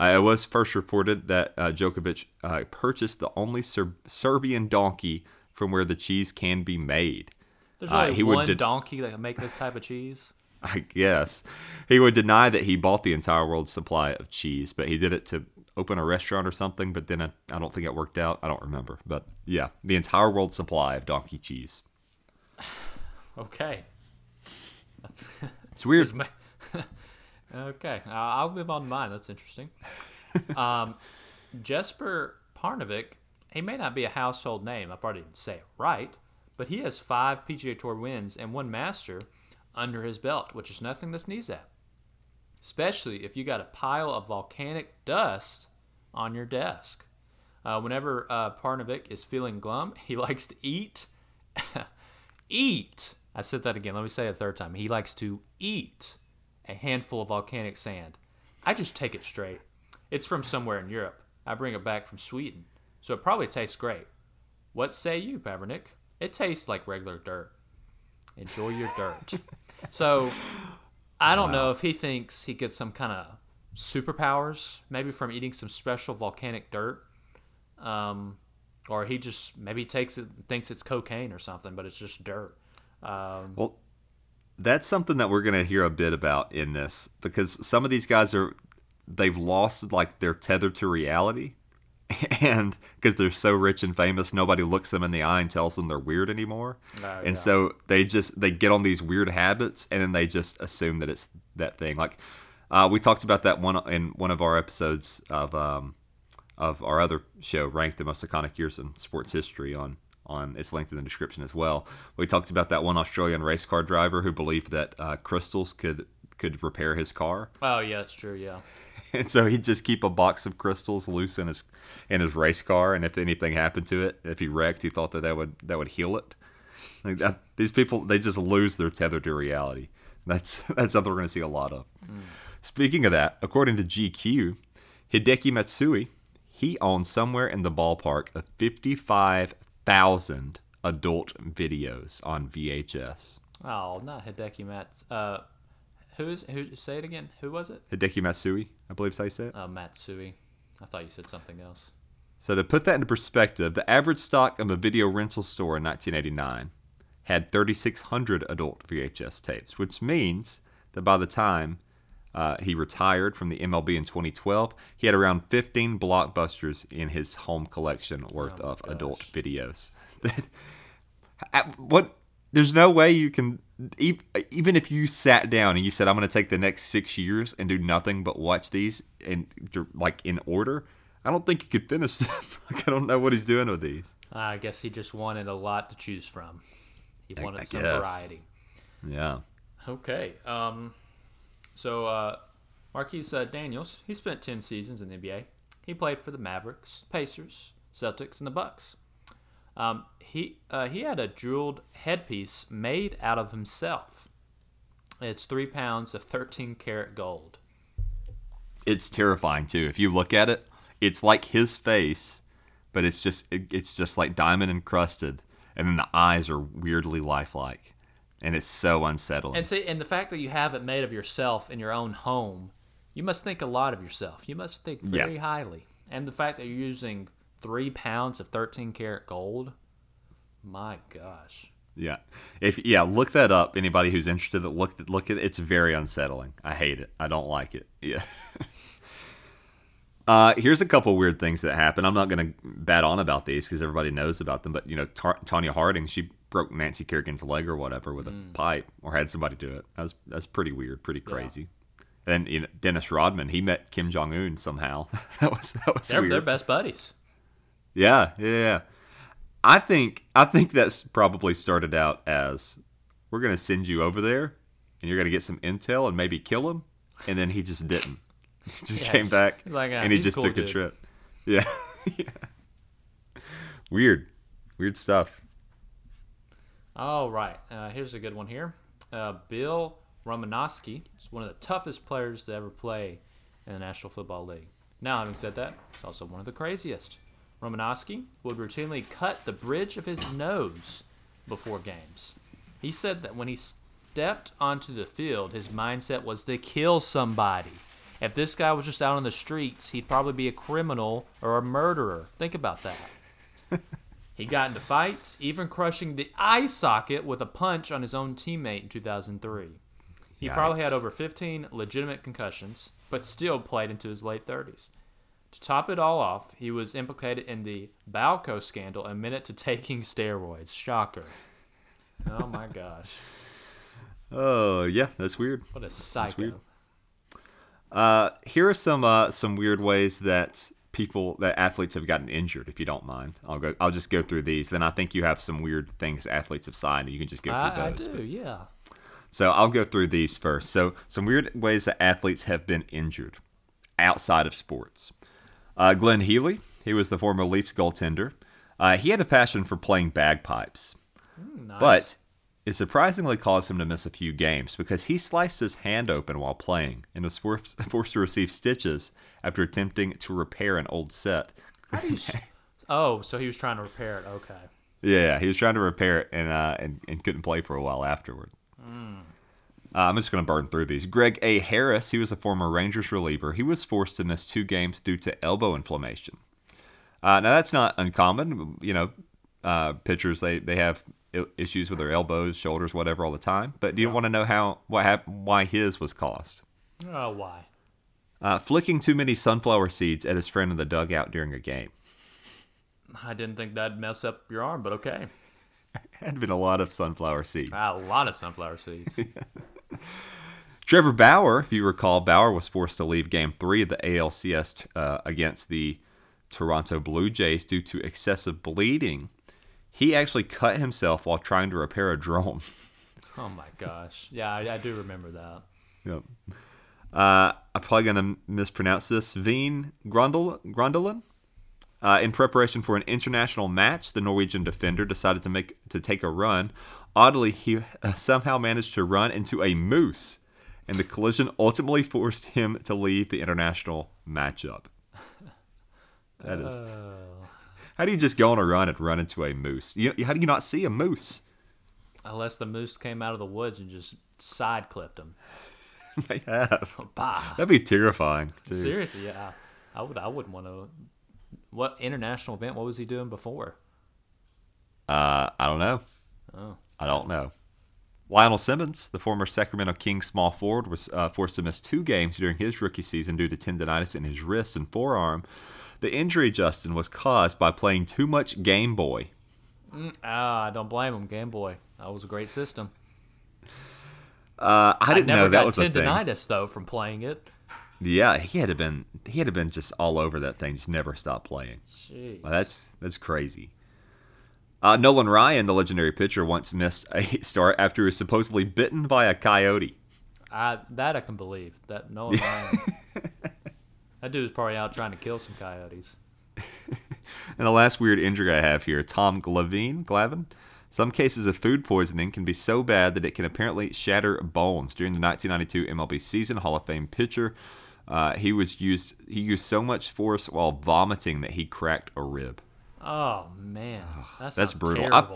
Uh, it was first reported that uh, Djokovic uh, purchased the only Ser- Serbian donkey from where the cheese can be made. There's only uh, he one would de- donkey that can make this type of cheese? I guess. He would deny that he bought the entire world's supply of cheese, but he did it to open a restaurant or something, but then I, I don't think it worked out. I don't remember. But yeah, the entire world's supply of donkey cheese. Okay. It's weird. Okay. Uh, I'll move on to mine. That's interesting. Um, Jesper Parnevik, he may not be a household name. I probably didn't say it right, but he has five P G A Tour wins and one master under his belt, which is nothing to sneeze at, especially if you got a pile of volcanic dust on your desk. Uh, whenever uh, Parnevik is feeling glum, he likes to eat. eat. I said that again. Let me say it a third time. He likes to eat a handful of volcanic sand. I just take it straight. It's from somewhere in Europe. I bring it back from Sweden, so it probably tastes great. What say you, Pavernick? It tastes like regular dirt. Enjoy your dirt. So I don't wow. know if he thinks he gets some kind of superpowers, maybe from eating some special volcanic dirt, um, or he just maybe takes it, thinks it's cocaine or something, but it's just dirt. Um, well, that's something that we're going to hear a bit about in this, because some of these guys are they've lost like their tether to reality, and because they're so rich and famous, nobody looks them in the eye and tells them they're weird anymore. Oh, and yeah. so they just they get on these weird habits, and then they just assume that it's that thing. Like uh, we talked about that one in one of our episodes of um, of our other show, Ranked: The Most Iconic Years in Sports History. On on it's linked in the description as well. We talked about that one Australian race car driver who believed that uh, crystals could could repair his car. Oh yeah, that's true. Yeah. And so he'd just keep a box of crystals loose in his in his race car, and if anything happened to it, if he wrecked, he thought that that would that would heal it. Like that, these people, they just lose their tether to reality. That's that's something we're going to see a lot of. Mm. Speaking of that, according to G Q, Hideki Matsui, he owns somewhere in the ballpark of fifty-five thousand adult videos on V H S. Oh, not Hideki Mats. Uh, who's who? Say it again. Who was it? Hideki Matsui. I believe I said. Uh, Matsui. I thought you said something else. So to put that into perspective, the average stock of a video rental store in nineteen eighty-nine had thirty-six hundred adult V H S tapes, which means that by the time uh, he retired from the M L B in twenty twelve, he had around fifteen blockbusters in his home collection worth oh of gosh. adult videos. What? There's no way you can... Even if you sat down and you said, I'm going to take the next six years and do nothing but watch these in, like, in order, I don't think you could finish them. Like, I don't know what he's doing with these. I guess he just wanted a lot to choose from. He I, wanted I some guess. variety. Yeah. Okay. Um. So, uh, Marquise uh, Daniels, he spent ten seasons in the N B A. He played for the Mavericks, Pacers, Celtics, and the Bucks. Um, he uh, he had a jeweled headpiece made out of himself. It's three pounds of thirteen karat gold. It's terrifying too. If you look at it, it's like his face, but it's just it, it's just like diamond encrusted, and then the eyes are weirdly lifelike, and it's so unsettling. And see, and the fact that you have it made of yourself in your own home, you must think a lot of yourself. You must think very yeah. highly, and the fact that you're using Three pounds of thirteen karat gold. My gosh. Yeah, if yeah, look that up. Anybody who's interested, look look at it. It's very unsettling. I hate it. I don't like it. Yeah. uh, here's a couple weird things that happened. I'm not going to bat on about these because everybody knows about them. But you know, Tar- Tonya Harding, she broke Nancy Kerrigan's leg or whatever with mm. a pipe, or had somebody do it. That's that's pretty weird, pretty crazy. Yeah. And you know, Dennis Rodman, he met Kim Jong Un somehow. that was that was they're, weird. They're best buddies. Yeah, yeah. I think I think that's probably started out as, we're going to send you over there, and you're going to get some intel and maybe kill him, and then he just didn't. He just yeah, came back, like, uh, and he just cool took dude. a trip. Yeah. yeah. Weird. Weird stuff. All right. Uh, here's a good one here. Uh, Bill Romanowski is one of the toughest players to ever play in the National Football League. Now, having said that, he's also one of the craziest. Romanowski would routinely cut the bridge of his nose before games. He said that when he stepped onto the field, his mindset was to kill somebody. If this guy was just out on the streets, he'd probably be a criminal or a murderer. Think about that. He got into fights, even crushing the eye socket with a punch on his own teammate in two thousand three. He Yikes. probably had over fifteen legitimate concussions, but still played into his late thirties. To top it all off, he was implicated in the Balco scandal, admitted to taking steroids. Shocker. Oh, my gosh. Oh, uh, yeah, that's weird. What a psycho. Uh, here are some uh, some weird ways that people, that athletes have gotten injured, if you don't mind. I'll go. I'll just go through these. Then I think you have some weird things athletes have signed, and you can just go through I, those. I do, but, yeah. So I'll go through these first. So some weird ways that athletes have been injured outside of sports. Uh, Glenn Healy, he was the former Leafs goaltender. Uh, he had a passion for playing bagpipes. Mm, nice. But it surprisingly caused him to miss a few games because he sliced his hand open while playing and was forced, forced to receive stitches after attempting to repair an old set. How do you s- oh, so he was trying to repair it. Okay. Yeah, he was trying to repair it and uh, and, and couldn't play for a while afterward. Mm. Uh, I'm just going to burn through these. Greg A. Harris, he was a former Rangers reliever. He was forced to miss two games due to elbow inflammation. Uh, now, that's not uncommon. You know, uh, pitchers, they, they have issues with their elbows, shoulders, whatever, all the time. But do you oh. want to know how what happened, why his was caused? Oh, why? Uh, flicking too many sunflower seeds at his friend in the dugout during a game. I didn't think that'd mess up your arm, but okay. It had been a lot of sunflower seeds. Ah, a lot of sunflower seeds. Yeah. Trevor Bauer, if you recall, Bauer was forced to leave Game three of the A L C S uh, against the Toronto Blue Jays due to excessive bleeding. He actually cut himself while trying to repair a drone. Oh, my gosh. Yeah, I, I do remember that. Yep. Uh, I'm probably going to mispronounce this. Vein Grundel Grundelin? Uh, in preparation for an international match, the Norwegian defender decided to make to take a run. Oddly, he uh, somehow managed to run into a moose, and the collision ultimately forced him to leave the international matchup. That is. Uh, how do you just go on a run and run into a moose? You, how do you not see a moose? Unless the moose came out of the woods and just side-clipped him. They have. Bah. That'd be terrifying, too. Seriously, yeah. I, I would. I wouldn't want to... What international event? What was he doing before? Uh, I don't know. Oh. I don't know. Lionel Simmons, the former Sacramento Kings small forward, was uh, forced to miss two games during his rookie season due to tendonitis in his wrist and forearm. The injury, Justin, was caused by playing too much Game Boy. Mm, ah, I don't blame him. Game Boy. That was a great system. Uh, I didn't I know that was a thing. I never got tendonitis, though, from playing it. Yeah, he had to been he had to been just all over that thing, just never stopped playing. Jeez. Well, that's that's crazy. Uh, Nolan Ryan, the legendary pitcher, once missed a start after he was supposedly bitten by a coyote. I that I can believe that Nolan Ryan. That dude was probably out trying to kill some coyotes. And the last weird injury I have here, Tom Glavine, Glavine. Some cases of food poisoning can be so bad that it can apparently shatter bones. During the nineteen ninety-two M L B season, Hall of Fame pitcher. Uh, he was used. He used so much force while vomiting that he cracked a rib. Oh man, that that's brutal. I've,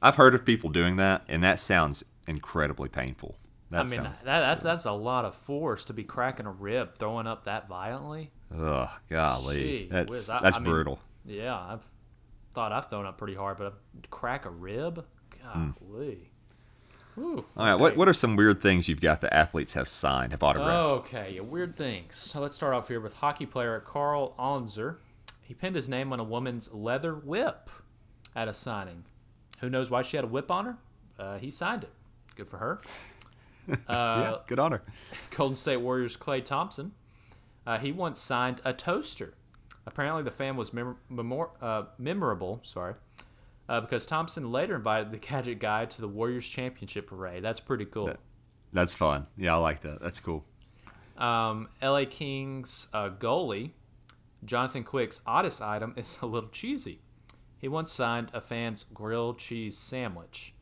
I've heard of people doing that, and that sounds incredibly painful. That I mean, that, that's that's a lot of force to be cracking a rib, throwing up that violently. Ugh, golly, Gee, that's whiz. I, that's I brutal. Mean, yeah, I've thought I've thrown up pretty hard, but I've crack a rib, golly. Mm. Ooh, all right, okay. what what are some weird things you've got that athletes have signed, have autographed? Okay, yeah, weird things. So let's start off here with hockey player Carl Onzer. He pinned his name on a woman's leather whip at a signing. Who knows why she had a whip on her? Uh, he signed it. Good for her. Uh, yeah, good on her. Golden State Warriors Clay Thompson. Uh, he once signed a toaster. Apparently the fan was mem- memor- uh, memorable, sorry. Uh, because Thompson later invited the Gadget Guy to the Warriors Championship Parade. That's pretty cool. That, that's fun. Yeah, I like that. That's cool. Um, L A Kings uh, goalie, Jonathan Quick's oddest item is a little cheesy. He once signed a fan's grilled cheese sandwich.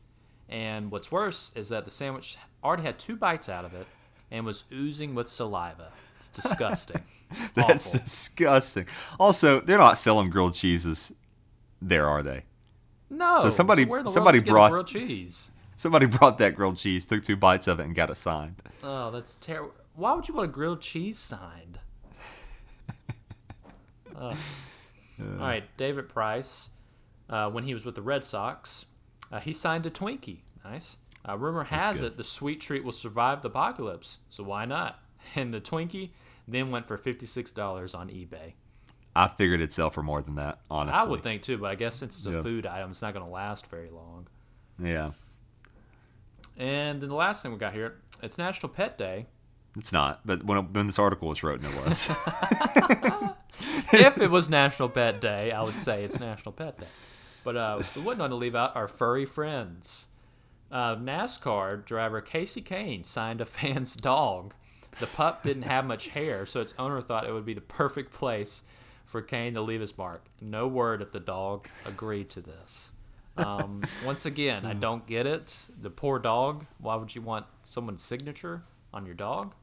And what's worse is that the sandwich already had two bites out of it and was oozing with saliva. It's disgusting. It's that's awful. Disgusting. Also, they're not selling grilled cheeses there, are they? No, so somebody so somebody brought grilled cheese. Somebody brought that grilled cheese, took two bites of it, and got it signed. Oh, that's terrible. why would you want a grilled cheese signed? uh. Uh. All right, David Price, uh, when he was with the Red Sox, uh, he signed a Twinkie. Nice. Uh, rumor has it the sweet treat will survive the apocalypse, so why not? And the Twinkie then went for fifty-six dollars on eBay. I figured it'd sell for more than that, honestly. I would think, too, but I guess since it's a yep. food item, it's not going to last very long. Yeah. And then the last thing we got here, it's National Pet Day. It's not, but when, when this article was written, it was. If it was National Pet Day, I would say it's National Pet Day. But uh, we wouldn't want to leave out our furry friends. Uh, NASCAR driver Casey Kane signed a fan's dog. The pup didn't have much hair, so its owner thought it would be the perfect place for Kane to leave his mark. No word if the dog agreed to this. Um, once again, I don't get it. The poor dog. Why would you want someone's signature on your dog?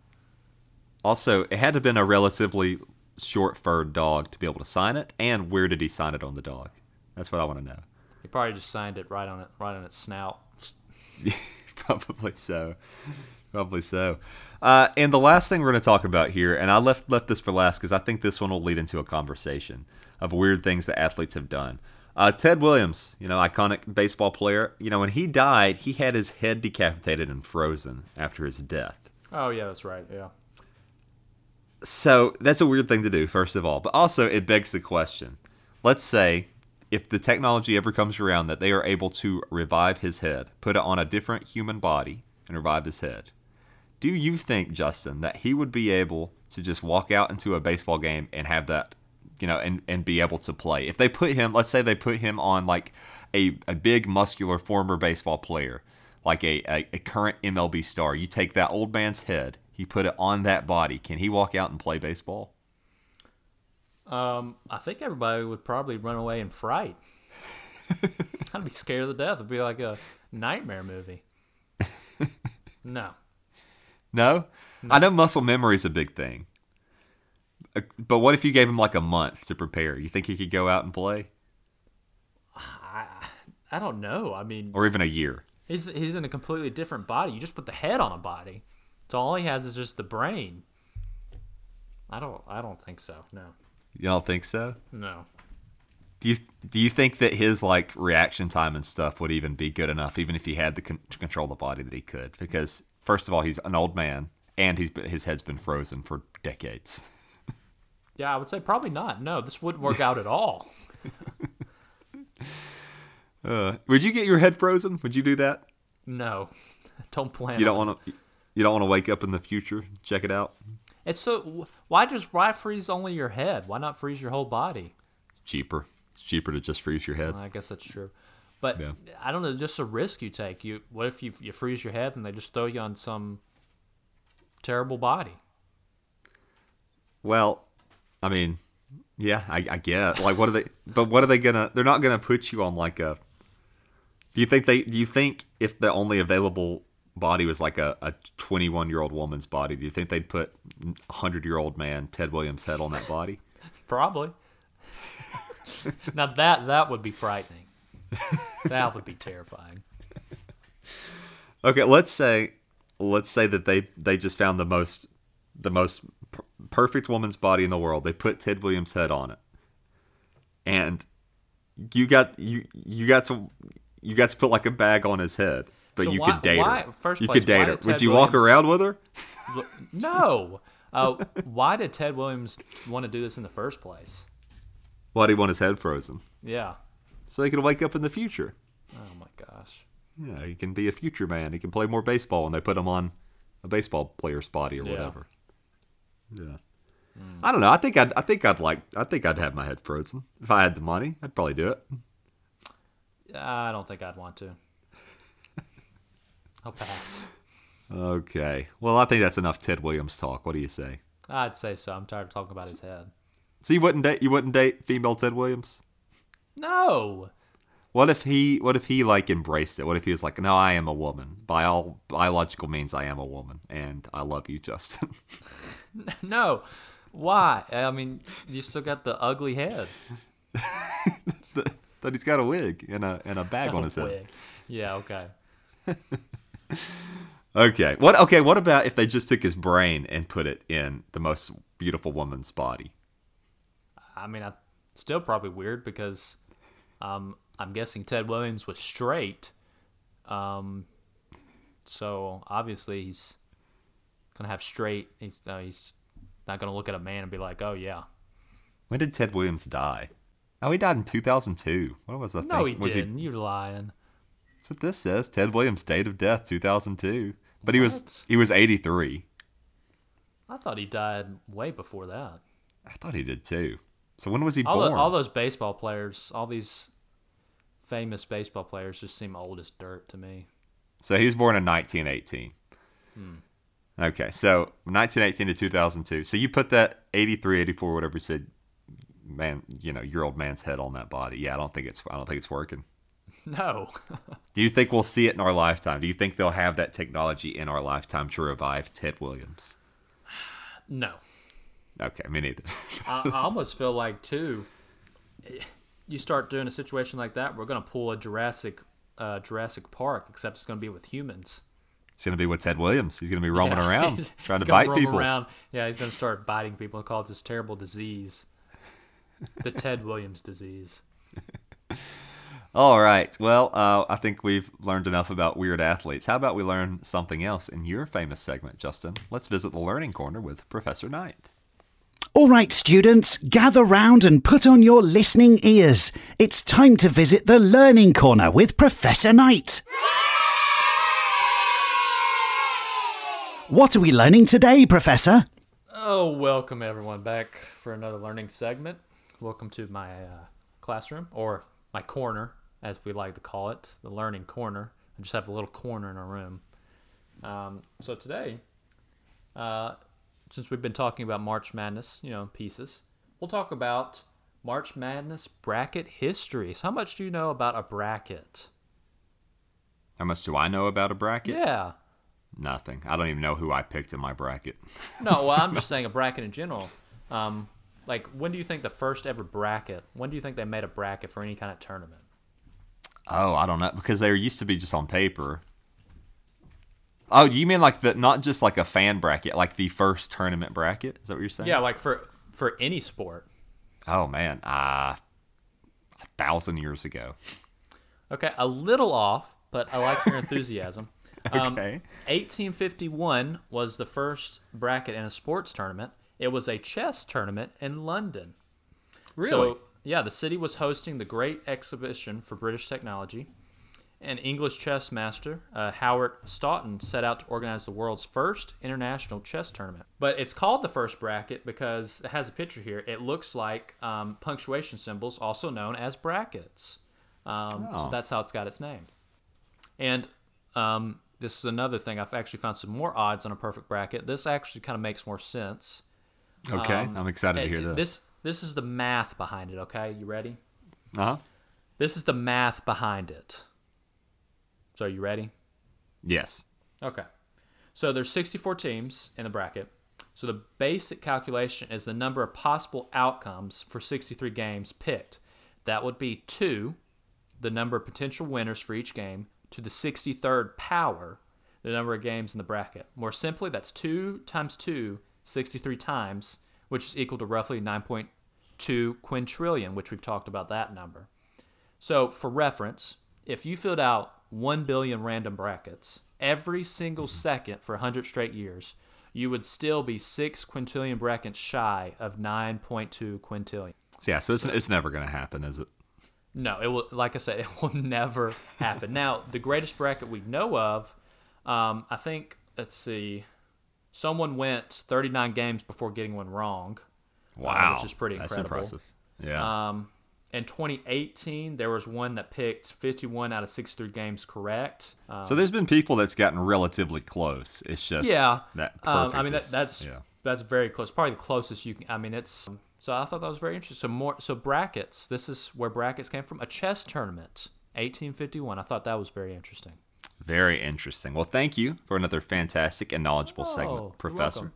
Also, it had to have been a relatively short-furred dog to be able to sign it. And where did he sign it on the dog? That's what I want to know. He probably just signed it right on it, right on its snout. Probably so. Probably so. Uh, and the last thing we're going to talk about here, and I left left this for last because I think this one will lead into a conversation of weird things that athletes have done. Uh, Ted Williams, you know, iconic baseball player. You know, when he died, he had his head decapitated and frozen after his death. Oh, yeah, that's right, yeah. So that's a weird thing to do, first of all. But also, it begs the question. Let's say if the technology ever comes around that they are able to revive his head, put it on a different human body, and revive his head. Do you think, Justin, that he would be able to just walk out into a baseball game and have that, you know, and, and be able to play? If they put him, let's say they put him on like a, a big muscular former baseball player, like a, a, a current M L B star, you take that old man's head, you put it on that body. Can he walk out and play baseball? Um, I think everybody would probably run away in fright. I'd be scared to death. It'd be like a nightmare movie. No. No? No. I know muscle memory is a big thing. But what if you gave him like a month to prepare? You think he could go out and play? I I don't know. I mean, or even a year. He's he's in a completely different body. You just put the head on a body. So all he has is just the brain. I don't I don't think so. No. You don't think so? No. Do you do you think that his like reaction time and stuff would even be good enough, even if he had the con- to control the body that he could? Because first of all, he's an old man, and he's been, his head's been frozen for decades. Yeah, I would say probably not. No, this wouldn't work out at all. uh, would you get your head frozen? Would you do that? No, don't plan. You don't want to. You don't want to wake up in the future. Check it out. It's so why just why freeze only your head? Why not freeze your whole body? Cheaper. It's cheaper to just freeze your head. I guess that's true. But yeah. I don't know, just a risk you take. You What if you you freeze your head and they just throw you on some terrible body? Well, I mean, yeah, I, I get it. Like, what are they? But what are they going to? They're not going to put you on like a. Do you think they? Do you think if the only available body was like a, a twenty-one-year-old woman's body, do you think they'd put a hundred-year-old man Ted Williams' head on that body? Probably. Now that that would be frightening. That would be terrifying. Okay, let's say let's say that they, they just found the most the most per- perfect woman's body in the world. They put Ted Williams' head on it, and you got you you got to you got to put like a bag on his head, but so you why, could date why, her. First you place, could date her. Would Ted you Williams, walk around with her? No. Uh, why did Ted Williams want to do this in the first place? Why do you want his head frozen? Yeah. So he can wake up in the future. Oh, my gosh. Yeah, he can be a future man. He can play more baseball when they put him on a baseball player's body or yeah. whatever. Yeah. Mm. I don't know. I think I'd I think I'd like I think I'd have my head frozen. If I had the money, I'd probably do it. I don't think I'd want to. I'll pass. Okay. Well, I think that's enough Ted Williams talk. What do you say? I'd say so. I'm tired of talking about his head. So you wouldn't date you wouldn't date female Ted Williams? No. What if he what if he like embraced it? What if he was like, "No, I am a woman. By all biological means, I am a woman, and I love you, Justin." No. Why? I mean, you still got the ugly head. But he's got a wig and a and a bag on his head. Wig. Yeah, okay. Okay. What? Okay. What about if they just took his brain and put it in the most beautiful woman's body? I mean, I still probably weird because um, I'm guessing Ted Williams was straight. Um, so obviously he's gonna have straight. He's, uh, he's not gonna look at a man and be like, "Oh yeah." When did Ted Williams die? Oh, he died in two thousand two. What was I thinking? No, he was didn't. He... You're lying. That's what this says. Ted Williams' date of death, two thousand two. But what? he was he was eighty-three. I thought he died way before that. I thought he did too. So when was he all born? The, all those baseball players, all these famous baseball players just seem old as dirt to me. So he was born in nineteen eighteen. Hmm. Okay, so nineteen eighteen to two thousand two. So you put that eighty-three, eighty-four, whatever you said, man, you know, your old man's head on that body. Yeah, I don't think it's I don't think it's working. No. Do you think we'll see it in our lifetime? Do you think they'll have that technology in our lifetime to revive Ted Williams? No. Okay, me neither. I, I almost feel like, too, you start doing a situation like that, we're going to pull a Jurassic uh, Jurassic Park, except it's going to be with humans. It's going to be with Ted Williams. He's going to be roaming yeah. around trying to bite people. Around. Yeah, he's going to start biting people and call it this terrible disease. The Ted Williams disease. All right. Well, uh, I think we've learned enough about weird athletes. How about we learn something else in your famous segment, Justin? Let's visit the Learning Corner with Professor Knight. All right, students, gather round and put on your listening ears. It's time to visit the Learning Corner with Professor Knight. What are we learning today, Professor? Oh, welcome everyone back for another learning segment. Welcome to my uh, classroom, or my corner, as we like to call it, the Learning Corner. I just have a little corner in our room. Um, so today, uh, since we've been talking about March Madness, you know, pieces, we'll talk about March Madness bracket history. So how much do you know about a bracket? How much do I know about a bracket? Yeah. Nothing. I don't even know who I picked in my bracket. No, well, I'm just saying a bracket in general. Um, like, when do you think the first ever bracket, when do you think they made a bracket for any kind of tournament? Oh, I don't know, because they used to be just on paper. Oh, you mean like the, not just like a fan bracket, like the first tournament bracket? Is that what you're saying? Yeah, like for for any sport. Oh, man. Uh, a thousand years ago. Okay, a little off, but I like your enthusiasm. Okay. Um, eighteen fifty-one was the first bracket in a sports tournament. It was a chess tournament in London. Really? So, yeah, the city was hosting the Great Exhibition for British Technology. An English chess master, uh, Howard Staunton, set out to organize the world's first international chess tournament. But it's called the first bracket because it has a picture here. It looks like um, punctuation symbols, also known as brackets. Um, oh. So that's how it's got its name. And... Um, This is another thing. I've actually found some more odds on a perfect bracket. This actually kind of makes more sense. Okay, um, I'm excited to hear this. This this is the math behind it, okay? You ready? Uh-huh. This is the math behind it. So are you ready? Yes. Okay. So there's sixty-four teams in the bracket. So the basic calculation is the number of possible outcomes for sixty-three games picked. That would be two, the number of potential winners for each game, to the sixty-third power, the number of games in the bracket. More simply, that's two times two, sixty-three times, which is equal to roughly nine point two quintillion, which we've talked about that number. So, for reference, if you filled out one billion random brackets every single second for one hundred straight years, you would still be six quintillion brackets shy of nine point two quintillion. Yeah, so it's, so, it's never going to happen, is it? No, it will. Like I said, it will never happen. Now, the greatest bracket we know of, um, I think. Let's see, someone went thirty-nine games before getting one wrong. Wow, uh, which is pretty incredible. That's impressive. Yeah. Um, in twenty eighteen, there was one that picked fifty-one out of sixty-three games correct. Um, so there's been people that's gotten relatively close. It's just yeah. That um, I mean, that, that's yeah. that's very close. Probably the closest you can. I mean, it's. Um, So I thought that was very interesting. So more, so brackets. This is where brackets came from. A chess tournament, eighteen fifty-one. I thought that was very interesting. Very interesting. Well, thank you for another fantastic and knowledgeable oh, segment, Professor.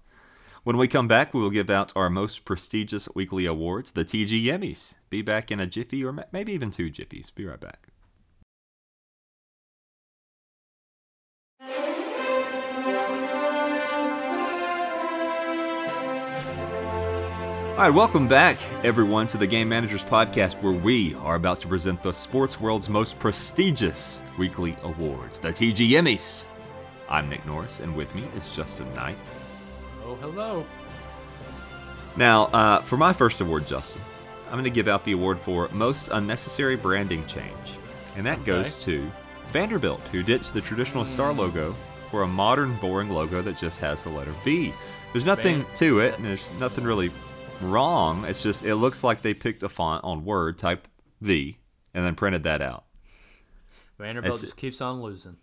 When we come back, we will give out our most prestigious weekly awards, the T G Emmys. Be back in a jiffy, or maybe even two jiffies. Be right back. All right, welcome back, everyone, to the Game Managers Podcast, where we are about to present the sports world's most prestigious weekly awards, the T G Emmys. I'm Nick Norris, and with me is Justin Knight. Oh, hello. Now, uh, for my first award, Justin, I'm going to give out the award for Most Unnecessary Branding Change, and that okay. goes to Vanderbilt, who ditched the traditional mm. star logo for a modern, boring logo that just has the letter V. There's nothing Van- to it, and there's nothing really wrong. It's just it looks like they picked a font on Word, typed V, and then printed that out. Vanderbilt it's, just keeps on losing.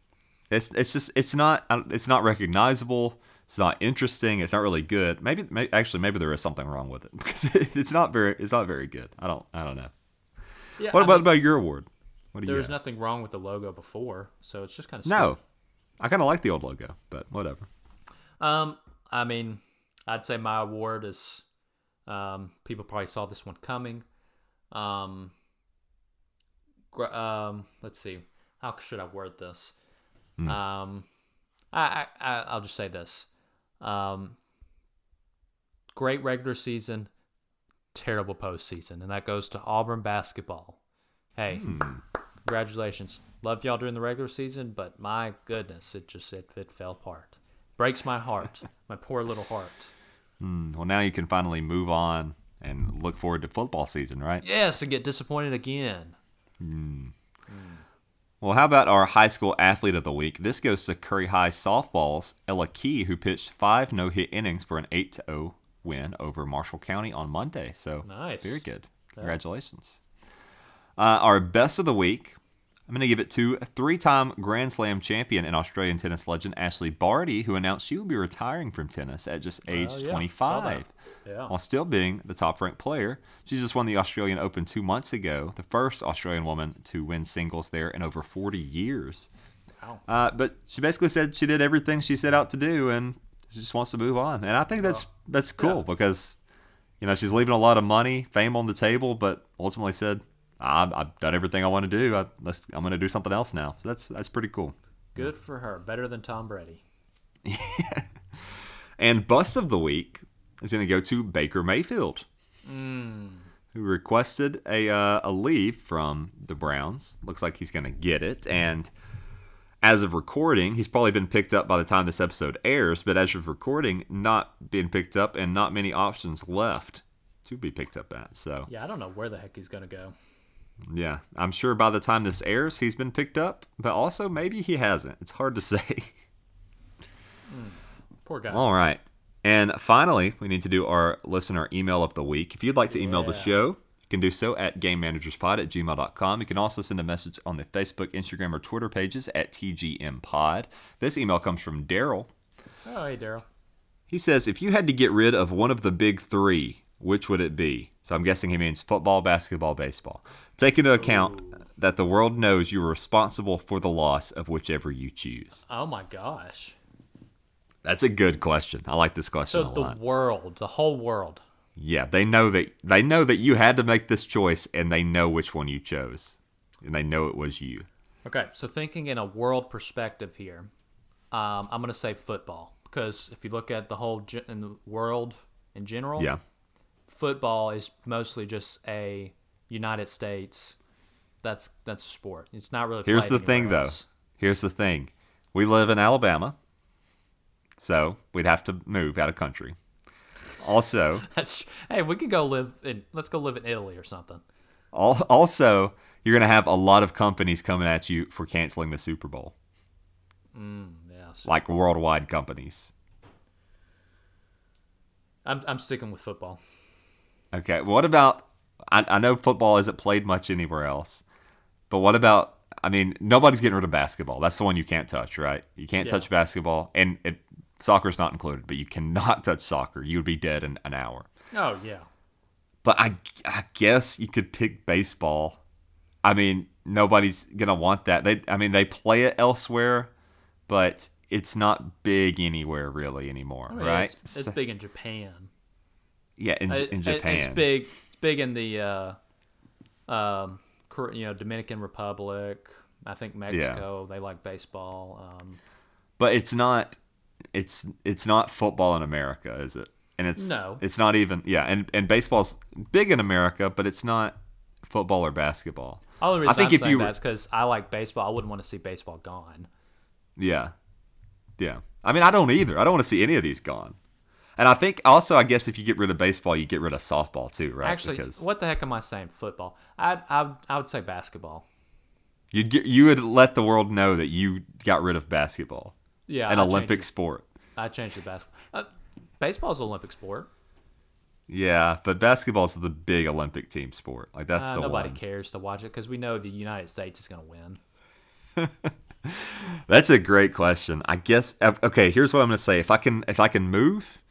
It's it's just it's not it's not recognizable. It's not interesting. It's not really good. Maybe, maybe actually maybe there is something wrong with it because it, it's not very it's not very good. I don't I don't know. Yeah, what I about mean, about your award? What do there you was have? Nothing wrong with the logo before, so it's just kind of strange. No. I kind of like the old logo, but whatever. Um, I mean, I'd say my award is. Um, people probably saw this one coming. Um, um, let's see. How should I word this? Mm. Um, I, I, I'll just say this. Um, great regular season, terrible postseason. And that goes to Auburn basketball. Hey, mm. congratulations. Love y'all during the regular season, but my goodness, it just, it, it fell apart. Breaks my heart. My poor little heart. Mm, well, now you can finally move on and look forward to football season, right? Yes, and get disappointed again. Mm. Mm. Well, how about our high school athlete of the week? This goes to Curry High softball's Ella Key, who pitched five no-hit innings for an eight to oh win over Marshall County on Monday. So, nice. Very good. Congratulations. Okay. Uh, our best of the week, I'm going to give it to three-time Grand Slam champion and Australian tennis legend Ashley Barty, who announced she will be retiring from tennis at just age well, yeah, twenty-five, yeah. while still being the top-ranked player. She just won the Australian Open two months ago, the first Australian woman to win singles there in over forty years. Wow. Uh, but she basically said she did everything she set out to do, and she just wants to move on. And I think that's well, that's cool yeah. because, you know, she's leaving a lot of money, fame on the table, but ultimately said, I've done everything I want to do. I, let's, I'm going to do something else now. So that's that's pretty cool. Good for her. Better than Tom Brady. Yeah. And bust of the week is going to go to Baker Mayfield, mm. who requested a uh, a leave from the Browns. Looks like he's going to get it. And as of recording, he's probably been picked up by the time this episode airs. But as of recording, not being picked up and not many options left to be picked up at. So yeah, I don't know where the heck he's going to go. Yeah, I'm sure by the time this airs, he's been picked up, but also maybe he hasn't. It's hard to say. mm, poor guy. All right. And finally, we need to do our listener email of the week. If you'd like to email yeah. the show, you can do so at game managers pod at gmail dot com. You can also send a message on the Facebook, Instagram, or Twitter pages at T G M Pod. This email comes from Daryl. Oh, hey, Daryl. He says, if you had to get rid of one of the big three, which would it be? So I'm guessing he means football, basketball, baseball. Take into account Ooh. that the world knows you were responsible for the loss of whichever you choose. Oh, my gosh. That's a good question. I like this question so a lot. So the world, the whole world. Yeah, they know that they know that you had to make this choice, and they know which one you chose, and they know it was you. Okay, so thinking in a world perspective here, um, I'm going to say football, because if you look at the whole ge- in the world in general, yeah. football is mostly just a United States. That's that's a sport. It's not really. Here's the thing, though. Here's the thing. We live in Alabama, so we'd have to move out of country. Also, that's hey, we could go live in. Let's go live in Italy or something. Also, you're gonna have a lot of companies coming at you for canceling the Super Bowl. Mm, yeah, Super like Bowl. Worldwide companies. I'm I'm sticking with football. Okay, what about, I, I know football isn't played much anywhere else, but what about, I mean, nobody's getting rid of basketball. That's the one you can't touch, right? You can't yeah. touch basketball, and it, soccer's not included, but you cannot touch soccer. You would be dead in an hour. Oh, yeah. But I, I guess you could pick baseball. I mean, nobody's going to want that. They, I mean, they play it elsewhere, but it's not big anywhere really anymore, I mean, right? It's, it's so, big in Japan. Yeah, in, in Japan, it's big. It's big in the, uh, um, you know, Dominican Republic. I think Mexico. Yeah. They like baseball. Um, but it's not. It's it's not football in America, is it? And it's no. it's not even yeah, and, and baseball's big in America, but it's not football or basketball. All the reason I think I'm if saying you, that is because I like baseball. I wouldn't want to see baseball gone. Yeah, yeah. I mean, I don't either. I don't want to see any of these gone. And I think also, I guess if you get rid of baseball, you get rid of softball too, right? Actually, because what the heck am I saying? Football. I I I would say basketball. You'd get, you would let the world know that you got rid of basketball. Yeah, an I'd Olympic change, sport. I changed to basketball. Uh, Baseball's an Olympic sport. Yeah, but basketball's the big Olympic team sport. Like that's uh, the nobody one. cares to watch it because we know the United States is going to win. That's a great question. I guess okay. Here's what I'm going to say. If I can, if I can move,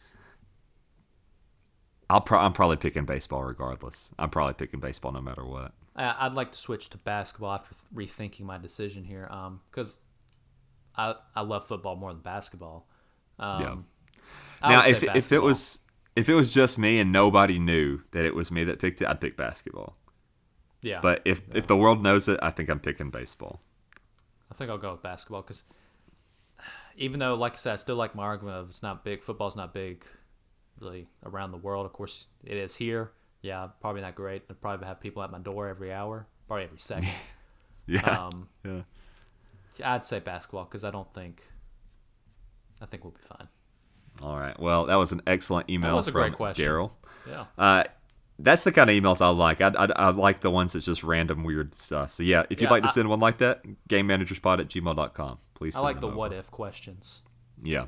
I'll pro- I'm probably picking baseball regardless. I'm probably picking baseball no matter what. Uh, I'd like to switch to basketball after rethinking my decision here, because um, I I love football more than basketball. Um, yeah. Now, if if it was if it was just me and nobody knew that it was me that picked it, I'd pick basketball. Yeah. But if yeah. if the world knows it, I think I'm picking baseball. I think I'll go with basketball because even though, like I said, I still like my argument of it's not big. Football's not big really around the world. Of course, it is here. Yeah, probably not great. I'd probably have people at my door every hour, probably every second. yeah. Um, yeah. I'd say basketball because I don't think I think we'll be fine. All right. Well, that was an excellent email from Daryl. Yeah. Uh, that's the kind of emails I like. I, I, I like the ones that's just random weird stuff. So, yeah, if you'd yeah, like I, to send one like that, game managers pod at gmail dot com. Please send I like the over. What-if questions. Yeah.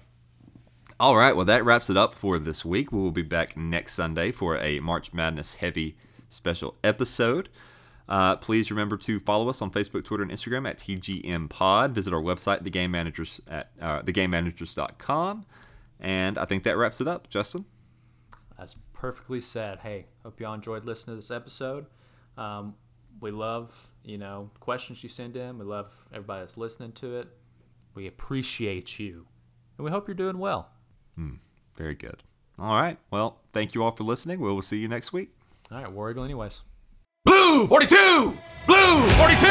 All right. Well, that wraps it up for this week. We will be back next Sunday for a March Madness-heavy special episode. Uh, please remember to follow us on Facebook, Twitter, and Instagram at T G M Pod. Visit our website, thegamemanagers at uh, the game managers dot com. And I think that wraps it up, Justin. That's perfectly said. Hey, hope y'all enjoyed listening to this episode. Um, we love, you know, questions you send in. We love everybody that's listening to it. We appreciate you. And we hope you're doing well. Hmm, very good. All right. Well, thank you all for listening. We will see you next week. All right. War Eagle anyways. Blue forty-two! Blue forty-two!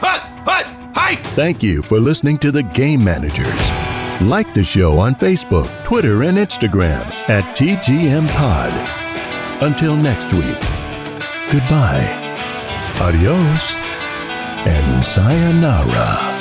Hut, hut, hike! Thank you for listening to The Game Managers. Like the show on Facebook, Twitter, and Instagram at T G M Pod. Until next week, goodbye, adios, and sayonara.